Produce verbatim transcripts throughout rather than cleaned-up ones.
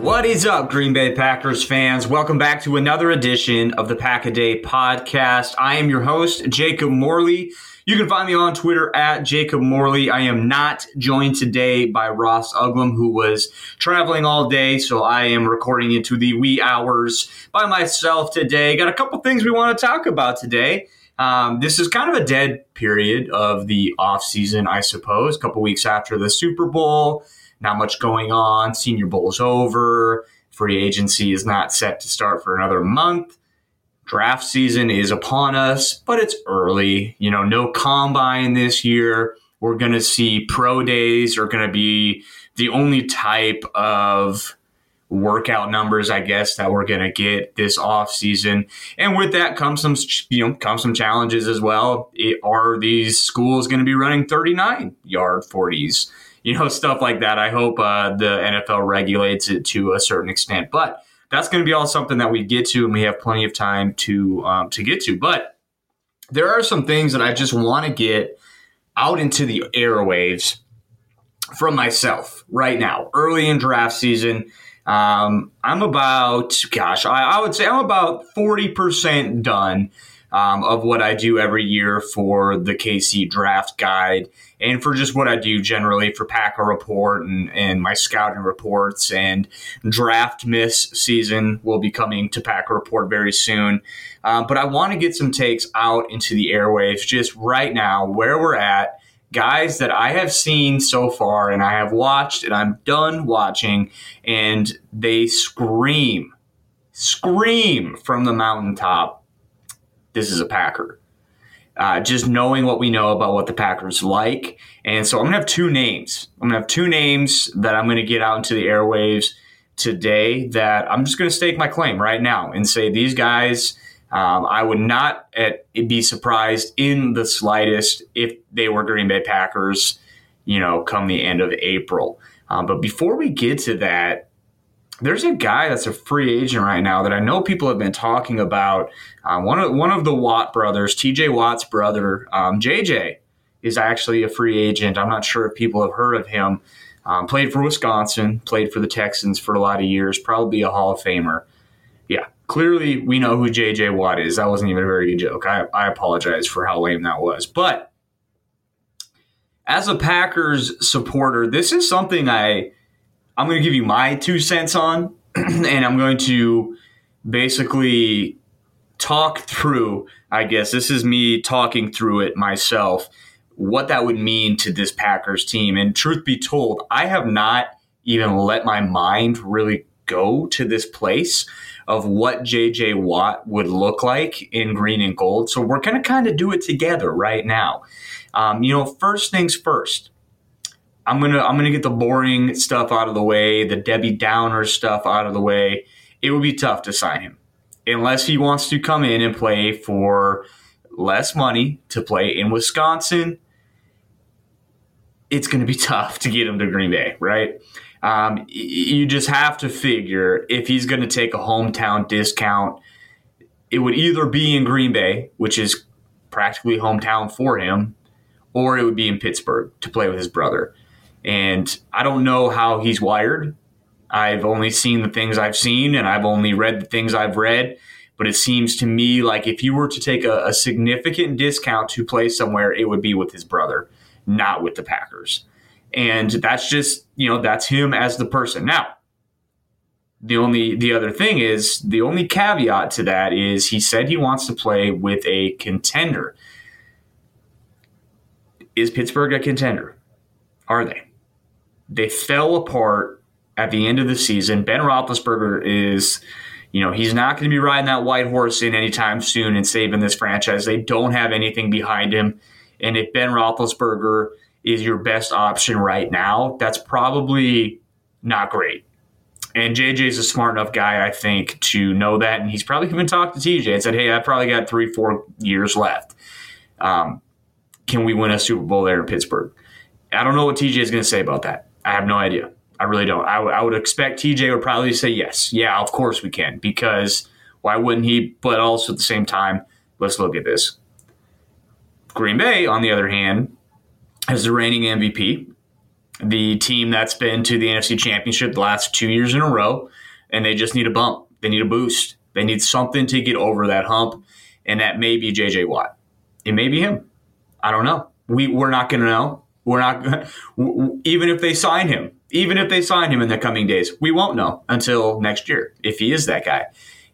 What is up, Green Bay Packers fans? Welcome back to another edition of the Pack a Day Podcast. I am your host, Jacob Morley. You can find me on Twitter at Jacob Morley. I am not joined today by Ross Uglum, who was traveling all day, so I am recording into the wee hours by myself today. Got a couple things we want to talk about today. Um, this is kind of a dead period of the offseason, I suppose, a couple weeks after the Super Bowl. Not much going on. Senior Bowl is over. Free agency is not set to start for another month. Draft season is upon us, but it's early. You know, no combine this year. We're going to see pro days are going to be the only type of workout numbers, I guess, that we're going to get this offseason. And with that comes some, you know, comes some challenges as well. It, are these schools going to be running thirty-nine yard forties? You know, stuff like that. I hope uh, the N F L regulates it to a certain extent. But that's going to be all something that we get to, and we have plenty of time to um, to get to. But there are some things that I just want to get out into the airwaves from myself right now, early in draft season. Um, I'm about, gosh, I, I would say I'm about forty percent done Um, of what I do every year for the K C Draft Guide and for just what I do generally for Packer Report and, and my scouting reports, and draft miss season will be coming to Packer Report very soon. Uh, but I want to get some takes out into the airwaves just right now where we're at, guys that I have seen so far and I have watched and I'm done watching, and they scream, scream from the mountaintop. This is a Packer. Uh, just knowing what we know about what the Packers like. And so I'm going to have two names. I'm going to have two names that I'm going to get out into the airwaves today that I'm just going to stake my claim right now and say these guys, um, I would not at, be surprised in the slightest if they were Green Bay Packers, you know, come the end of April. Um, but before we get to that, there's a guy that's a free agent right now that I know people have been talking about. Uh, one of one of the Watt brothers, T J Watt's brother, um, J J, is actually a free agent. I'm not sure if people have heard of him. Um, played for Wisconsin, played for the Texans for a lot of years, probably a Hall of Famer. Yeah, Clearly, we know who J J. Watt is. That wasn't even a very good joke. I, I apologize for how lame that was. But as a Packers supporter, this is something I, I'm going to give you my two cents on, and I'm going to basically talk through, I guess, this is me talking through it myself, what that would mean to this Packers team. And truth be told, I have not even let my mind really go to this place of what J J. Watt would look like in green and gold. So we're going to kind of do it together right now. Um, you know, first things first, I'm going to I'm going to get the boring stuff out of the way, the Debbie Downer stuff out of the way. It would be tough to sign him unless he wants to come in and play for less money to play in Wisconsin. It's going to be tough to get him to Green Bay, right? Um, you just have to figure if he's going to take a hometown discount, it would either be in Green Bay, which is practically hometown for him, or it would be in Pittsburgh to play with his brother. And I don't know how he's wired. I've only seen the things I've seen, and I've only read the things I've read. But it seems to me like if you were to take a, a significant discount to play somewhere, it would be with his brother, not with the Packers. And that's just, you know, that's him as the person. Now, the only the other thing is, the only caveat to that is he said he wants to play with a contender. Is Pittsburgh a contender? Are they? They fell apart at the end of the season. Ben Roethlisberger is, you know, he's not going to be riding that white horse in anytime soon and saving this franchise. They don't have anything behind him. And if Ben Roethlisberger is your best option right now, that's probably not great. And J J's a smart enough guy, I think, to know that. And he's probably even talked to T J and said, hey, I probably got three, four years left. Um, can we win a Super Bowl there in Pittsburgh? I don't know what T J is going to say about that. I have no idea. I really don't. I, w- I would expect T J would probably say yes. Yeah, of course we can, because why wouldn't he? But also at the same time, let's look at this. Green Bay, on the other hand, as the reigning M V P, the team that's been to the N F C Championship the last two years in a row, and they just need a bump. They need a boost. They need something to get over that hump, and that may be J J. Watt. It may be him. I don't know. We, we're not going to know. We're not – even if they sign him, even if they sign him in the coming days, we won't know until next year if he is that guy.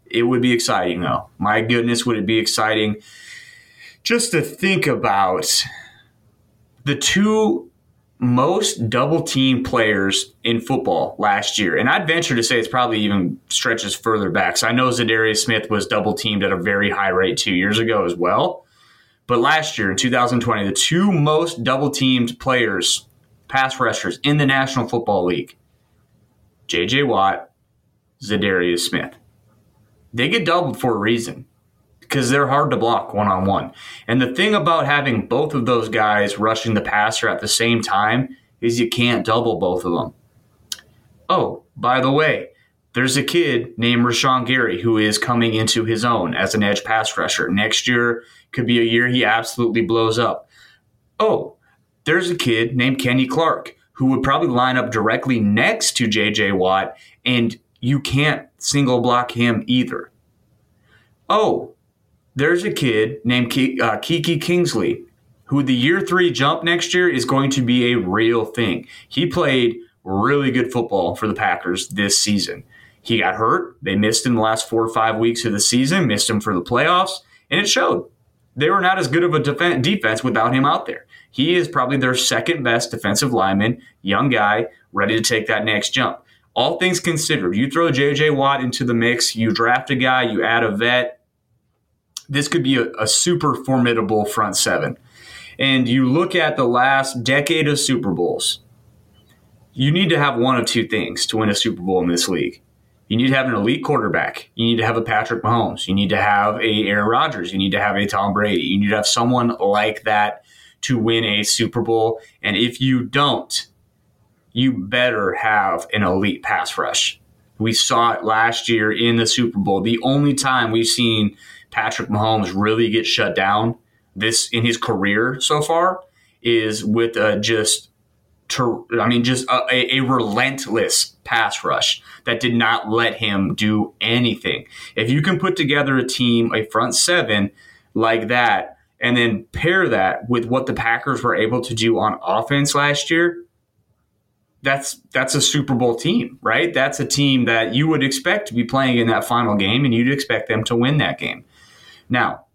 It would be exciting, though. My goodness, would it be exciting just to think about – the two most double-team players in football last year, and I'd venture to say it's probably even stretches further back. So I know Zadarius Smith was double-teamed at a very high rate two years ago as well. But last year, in two thousand twenty, the two most double-teamed players, pass rushers, in the National Football League, J J. Watt, Zadarius Smith. They get doubled for a reason, because they're hard to block one-on-one. And the thing about having both of those guys rushing the passer at the same time is you can't double both of them. Oh, by the way, there's a kid named Rashawn Gary who is coming into his own as an edge pass rusher. Next year could be a year he absolutely blows up. Oh, there's a kid named Kenny Clark who would probably line up directly next to J J. Watt, and you can't single block him either. Oh, there's a kid named K- uh, Kiki Kingsley who the year three jump next year is going to be a real thing. He played really good football for the Packers this season. He got hurt. They missed him the last four or five weeks of the season, missed him for the playoffs, and it showed. They were not as good of a def- defense without him out there. He is probably their second best defensive lineman, young guy, ready to take that next jump. All things considered, you throw J J. Watt into the mix, you draft a guy, you add a vet, this could be a, a super formidable front seven. And you look at the last decade of Super Bowls, you need to have one of two things to win a Super Bowl in this league. You need to have an elite quarterback. You need to have a Patrick Mahomes. You need to have a Aaron Rodgers. You need to have a Tom Brady. You need to have someone like that to win a Super Bowl. And if you don't, you better have an elite pass rush. We saw it last year in the Super Bowl. The only time we've seen Patrick Mahomes really get shut down this in his career so far is with a just to, I mean, just a, a relentless pass rush that did not let him do anything. If you can put together a team, a front seven like that, and then pair that with what the Packers were able to do on offense last year, that's that's a Super Bowl team, right? That's a team that you would expect to be playing in that final game, and you'd expect them to win that game. Now,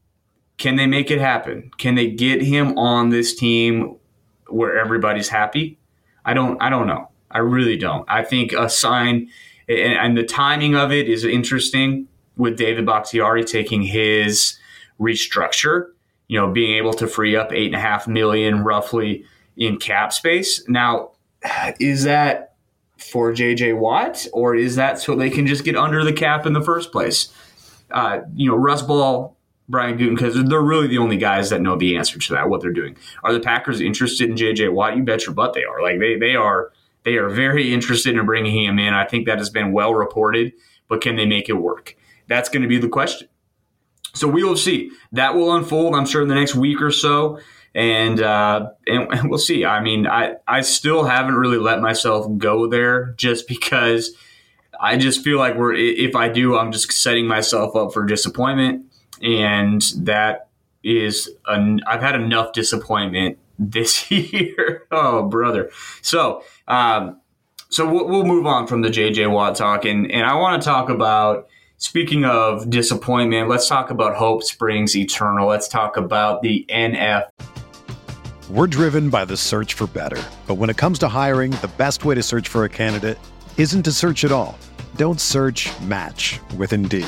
can they make it happen? Can they get him on this team where everybody's happy? I don't I don't know. I really don't. I think a sign and, and the timing of it is interesting with David Bakhtiari taking his restructure, you know, being able to free up eight and a half million roughly in cap space. Now, is that for J J. Watt, or is that so they can just get under the cap in the first place? Uh, you know, Russ Ball, Brian Gutekunst, because they're really the only guys that know the answer to that, what they're doing. Are the Packers interested in J J. Watt? You bet your butt they are. Like they they are they are very interested in bringing him in. I think that has been well reported, but can they make it work? That's going to be the question. So we will see. That will unfold, I'm sure, in the next week or so, and uh, and, and we'll see. I mean, I, I still haven't really let myself go there just because I just feel like we're if I do, I'm just setting myself up for disappointment. And that is, an, I've had enough disappointment this year. Oh, brother. So, um, so we'll, we'll move on from the J J. Watt talk. And, and I want to talk about, speaking of disappointment, let's talk about hope springs eternal. Let's talk about the N F L. We're driven by the search for better. But when it comes to hiring, the best way to search for a candidate isn't to search at all. Don't search, match with Indeed.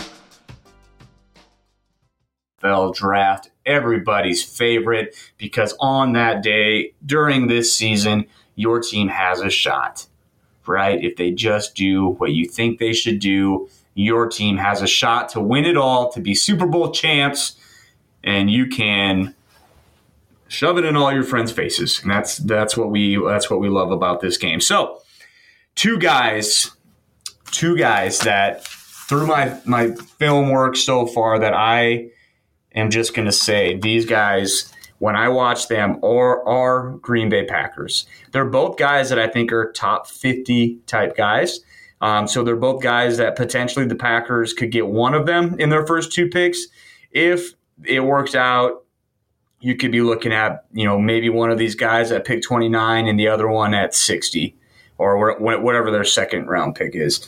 N F L draft, everybody's favorite, because on that day during this season, your team has a shot, right? If they just do what you think they should do, your team has a shot to win it all, to be Super Bowl champs, and you can shove it in all your friends' faces. And that's that's what we that's what we love about this game. So, two guys, two guys that through my my film work so far that I I'm just going to say these guys, when I watch them, are, are Green Bay Packers. They're both guys that I think are top fifty type guys. Um, so they're both guys that potentially the Packers could get one of them in their first two picks. If it works out, you could be looking at, you know, maybe one of these guys at pick twenty-nine and the other one at sixty or whatever their second round pick is.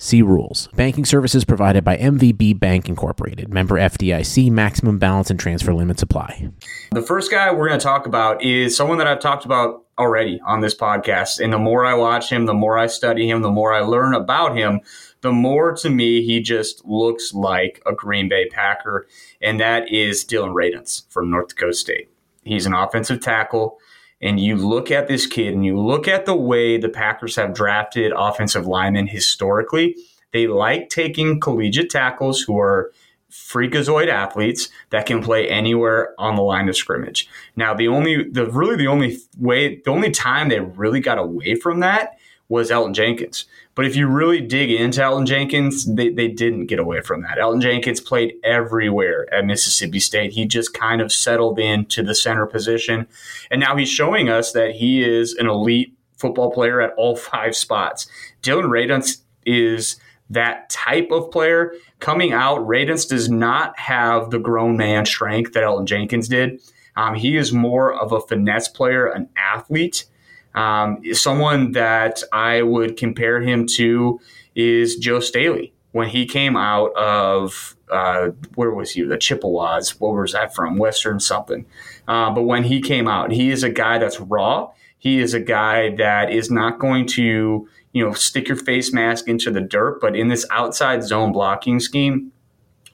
See rules. Banking services provided by M V B Bank Incorporated. Member F D I C. Maximum balance and transfer limits apply. The first guy we're going to talk about is someone that I've talked about already on this podcast. And the more I watch him, the more I study him, the more I learn about him, the more to me he just looks like a Green Bay Packer. And that is Dylan Radunz from North Dakota State. He's an offensive tackle. And you look at this kid and you look at the way the Packers have drafted offensive linemen historically. They like taking collegiate tackles who are freakazoid athletes that can play anywhere on the line of scrimmage. Now, the only, the really the only way, the only time they really got away from that was Elton Jenkins. But if you really dig into Elton Jenkins, they, they didn't get away from that. Elton Jenkins played everywhere at Mississippi State. He just kind of settled into the center position. And now he's showing us that he is an elite football player at all five spots. Dylan Radunz is that type of player. Coming out, Radunz does not have the grown man strength that Elton Jenkins did. Um, he is more of a finesse player, an athlete. Um, someone that I would compare him to is Joe Staley. When he came out of, uh, where was he? The Chippewas. What was that from? Western something. Uh, but when he came out, he is a guy that's raw. He is a guy that is not going to, you know, stick your face mask into the dirt. But in this outside zone blocking scheme,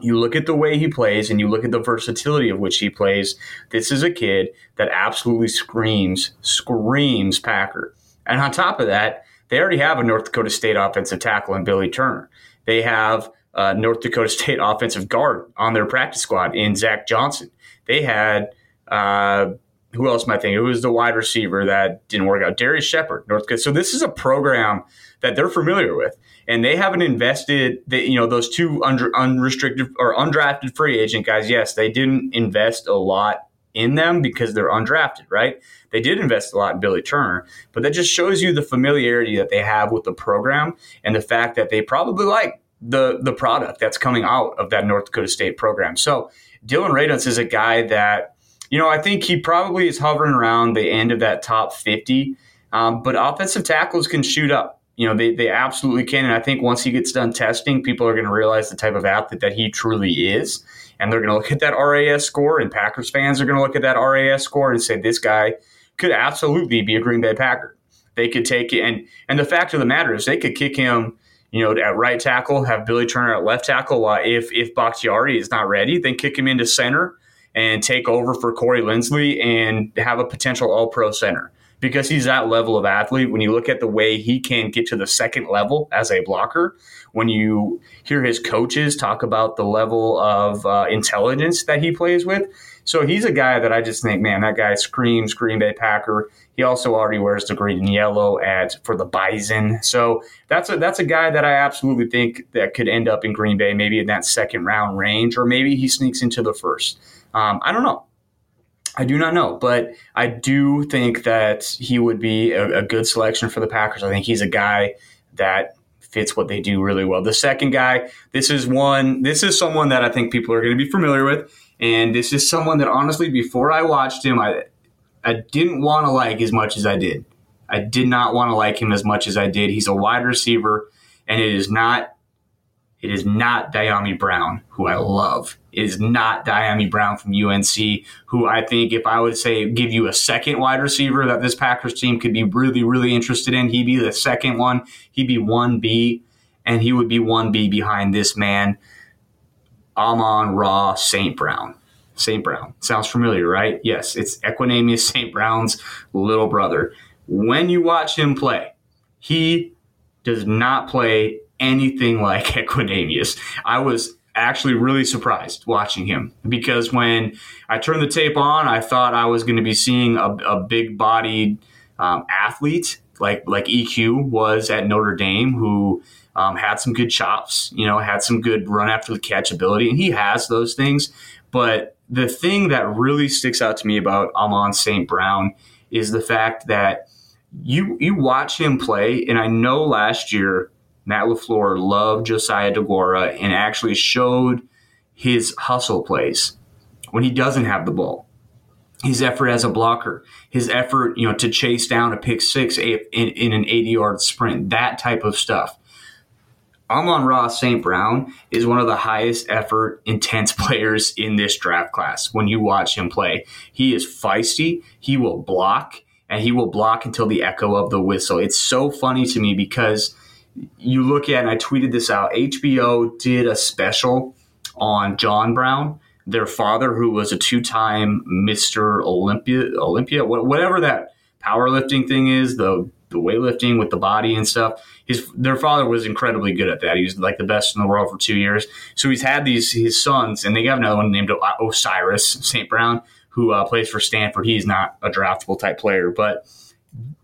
you look at the way he plays and you look at the versatility of which he plays. This is a kid that absolutely screams, screams Packer. And on top of that, they already have a North Dakota State offensive tackle in Billy Turner. They have a North Dakota State offensive guard on their practice squad in Zach Johnson. They had, uh, who else am I thinking? Who was the wide receiver that didn't work out? Darius Shepherd, North Dakota. So this is a program that they're familiar with. And they haven't invested, the, you know, those two under, unrestricted or undrafted free agent guys. Yes, they didn't invest a lot in them because they're undrafted, right? They did invest a lot in Billy Turner, but that just shows you the familiarity that they have with the program and the fact that they probably like the the product that's coming out of that North Dakota State program. So Dylan Radunz is a guy that, you know, I think he probably is hovering around the end of that top fifty, um, but offensive tackles can shoot up. You know, they, they absolutely can. And I think once he gets done testing, people are going to realize the type of athlete that he truly is. And they're going to look at that R A S score, and Packers fans are going to look at that R A S score and say, this guy could absolutely be a Green Bay Packer. They could take it. And, and the fact of the matter is they could kick him, you know, at right tackle, have Billy Turner at left tackle. Uh, if, if Bakhtiari is not ready, then kick him into center and take over for Corey Lindsley and have a potential all-pro center. Because he's that level of athlete, when you look at the way he can get to the second level as a blocker, when you hear his coaches talk about the level of uh, intelligence that he plays with. So he's a guy that I just think, man, that guy screams Green Bay Packer. He also already wears the green and yellow at for the Bison. So that's a, that's a guy that I absolutely think that could end up in Green Bay, maybe in that second round range, or maybe he sneaks into the first. Um, I don't know. I do not know, but I do think that he would be a, a good selection for the Packers. I think he's a guy that fits what they do really well. The second guy, this is one, this is someone that I think people are going to be familiar with, and this is someone that honestly, before I watched him, I I didn't want to like as much as I did. I did not want to like him as much as I did. He's a wide receiver, and it is not it is not Diami Brown, who I love. It is not Diami Brown from U N C, who I think if I would say give you a second wide receiver that this Packers team could be really, really interested in, he'd be the second one. He'd be one B, and he would be one B behind this man, Amon-Ra Saint Brown. Saint Brown. Sounds familiar, right? Yes, it's Equanimeous Saint Brown's little brother. When you watch him play, he does not play anything like Equanimeous. I was actually really surprised watching him, because when I turned the tape on, I thought I was going to be seeing a, a big-bodied um, athlete like like E Q was at Notre Dame, who um, had some good chops, you know, had some good run-after-the-catch ability, and he has those things. But the thing that really sticks out to me about Amon Saint Brown is the fact that you you watch him play, and I know last year Matt LaFleur loved Josiah DeGuara and actually showed his hustle plays when he doesn't have the ball, his effort as a blocker, his effort, you know, to chase down a pick six in, in an eighty-yard sprint, that type of stuff. Amon-Ra Saint Brown is one of the highest effort, intense players in this draft class when you watch him play. He is feisty. He will block. and he will block until the echo of the whistle. It's so funny to me because you look at, and I tweeted this out, H B O did a special on John Brown, their father, who was a two-time Mister Olympia, Olympia, whatever that powerlifting thing is, the the weightlifting with the body and stuff. His their father was incredibly good at that. He was like the best in the world for two years. So he's had these his sons, and they got another one named Osiris Saint Brown, who uh, plays for Stanford. He's not a draftable type player, but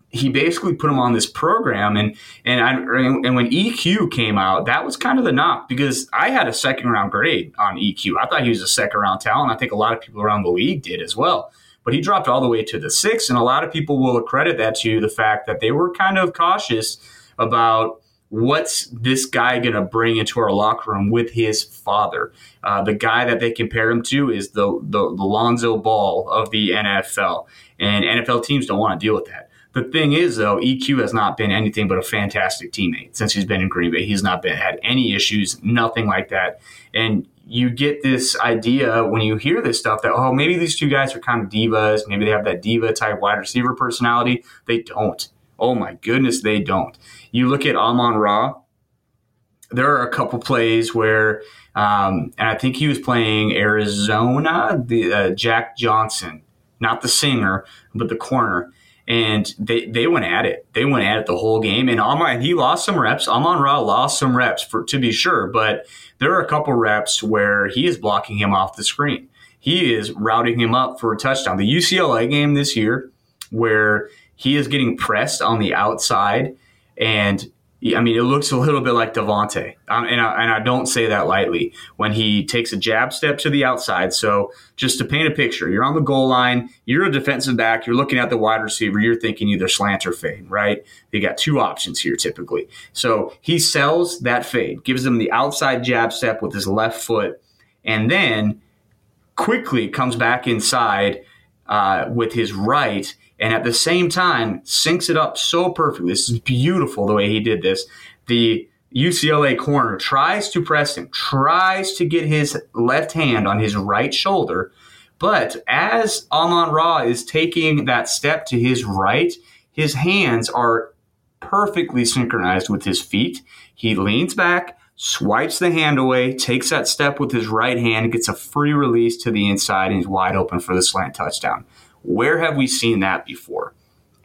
he basically put him on this program. And and I and when E Q came out, that was kind of the knock, because I had a second round grade on E Q. I thought he was a second round talent. I think a lot of people around the league did as well. But he dropped all the way to the sixth, and a lot of people will credit that to the fact that they were kind of cautious about what's this guy going to bring into our locker room with his father. Uh, the guy that they compare him to is the, the, the Lonzo Ball of the N F L, and N F L teams don't want to deal with that. The thing is, though, E Q has not been anything but a fantastic teammate since he's been in Green Bay. He's not been had any issues, nothing like that. And you get this idea when you hear this stuff that, oh, maybe these two guys are kind of divas. Maybe they have that diva-type wide receiver personality. They don't. Oh, my goodness, they don't. You look at Amon-Ra. There are a couple plays where, um, and I think he was playing Arizona, the uh, Jack Johnson, not the singer, but the corner. And they, they went at it. They went at it the whole game. And Amon, he lost some reps. Amon-Ra lost some reps, for to be sure. But there are a couple reps where he is blocking him off the screen. He is routing him up for a touchdown. The U C L A game this year where he is getting pressed on the outside. And, I mean, it looks a little bit like Davante. Um, and, I, and I don't say that lightly. When he takes a jab step to the outside. So just to paint a picture, you're on the goal line. You're a defensive back. You're looking at the wide receiver. You're thinking either slant or fade, right? You got two options here typically. So he sells that fade, gives him the outside jab step with his left foot, and then quickly comes back inside uh, with his right. And at the same time, syncs it up so perfectly. This is beautiful the way he did this. The U C L A corner tries to press him, tries to get his left hand on his right shoulder. But as Amon-Ra is taking that step to his right, his hands are perfectly synchronized with his feet. He leans back, swipes the hand away, takes that step with his right hand, gets a free release to the inside, and he's wide open for the slant touchdown. Where have we seen that before?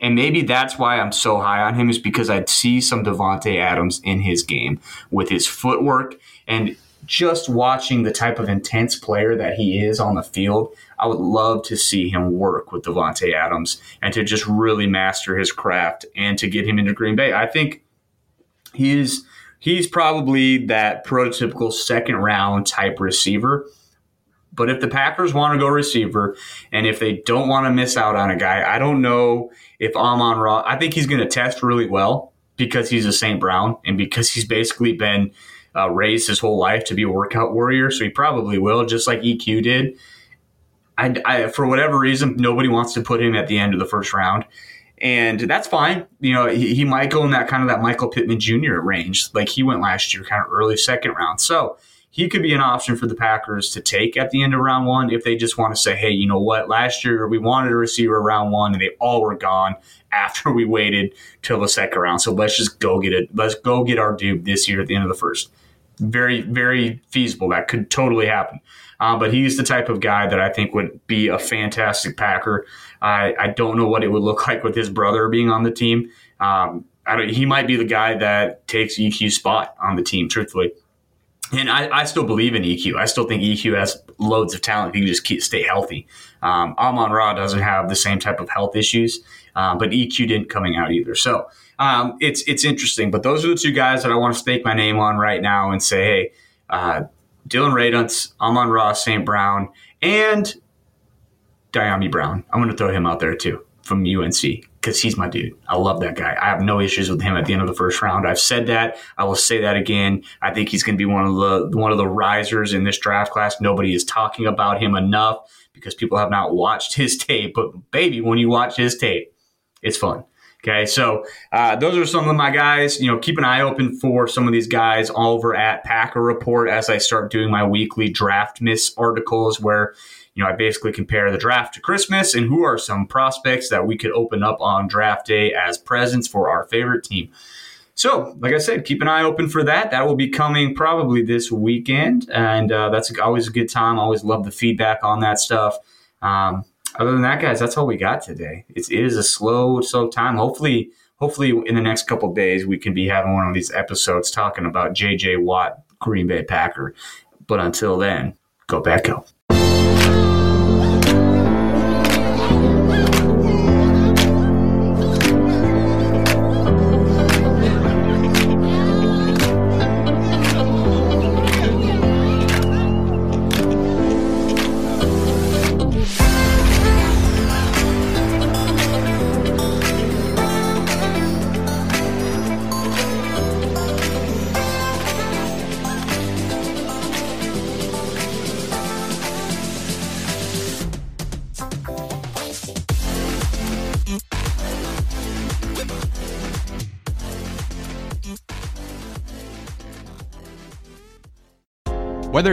And maybe that's why I'm so high on him, is because I'd see some Davante Adams in his game with his footwork, and just watching the type of intense player that he is on the field, I would love to see him work with Davante Adams and to just really master his craft and to get him into Green Bay. I think he's, he's probably that prototypical second round type receiver. But if the Packers want to go receiver, and if they don't want to miss out on a guy, I don't know if Amon-Ra – I think he's going to test really well because he's a Saint Brown and because he's basically been uh, raised his whole life to be a workout warrior. So he probably will, just like E Q did. I, I, for whatever reason, nobody wants to put him at the end of the first round. And that's fine. You know, he, he might go in that kind of that Michael Pittman Junior range like he went last year, kind of early second round. So – he could be an option for the Packers to take at the end of round one if they just want to say, hey, you know what? Last year we wanted a receiver round one, and they all were gone after we waited till the second round. So let's just go get it. Let's go get our dude this year at the end of the first. Very, very feasible. That could totally happen. Uh, but he's the type of guy that I think would be a fantastic Packer. I, I don't know what it would look like with his brother being on the team. Um, I don't, he might be the guy that takes E Q's spot on the team, truthfully. And I, I still believe in E Q. I still think E Q has loads of talent. He can just keep, stay healthy. Um, Amon-Ra doesn't have the same type of health issues, uh, but E Q didn't coming out either. So um, it's it's interesting. But those are the two guys that I want to stake my name on right now and say, hey, uh, Dylan Radunz, Amon-Ra Saint Brown, and Diami Brown. I'm going to throw him out there too from U N C. Because he's my dude. I love that guy. I have no issues with him at the end of the first round. I've said that. I will say that again. I think he's going to be one of the one of the risers in this draft class. Nobody is talking about him enough because people have not watched his tape. But baby, when you watch his tape, it's fun. Okay, so uh, those are some of my guys. You know, keep an eye open for some of these guys over at Packer Report as I start doing my weekly draft miss articles where. you know, I basically compare the draft to Christmas and who are some prospects that we could open up on draft day as presents for our favorite team. So, like I said, keep an eye open for that. That will be coming probably this weekend, and uh, that's always a good time. I always love the feedback on that stuff. Um, other than that, guys, that's all we got today. It's, it is a slow, slow time. Hopefully, hopefully in the next couple of days, we can be having one of these episodes talking about J J. Watt, Green Bay Packer. But until then, go back go. Whether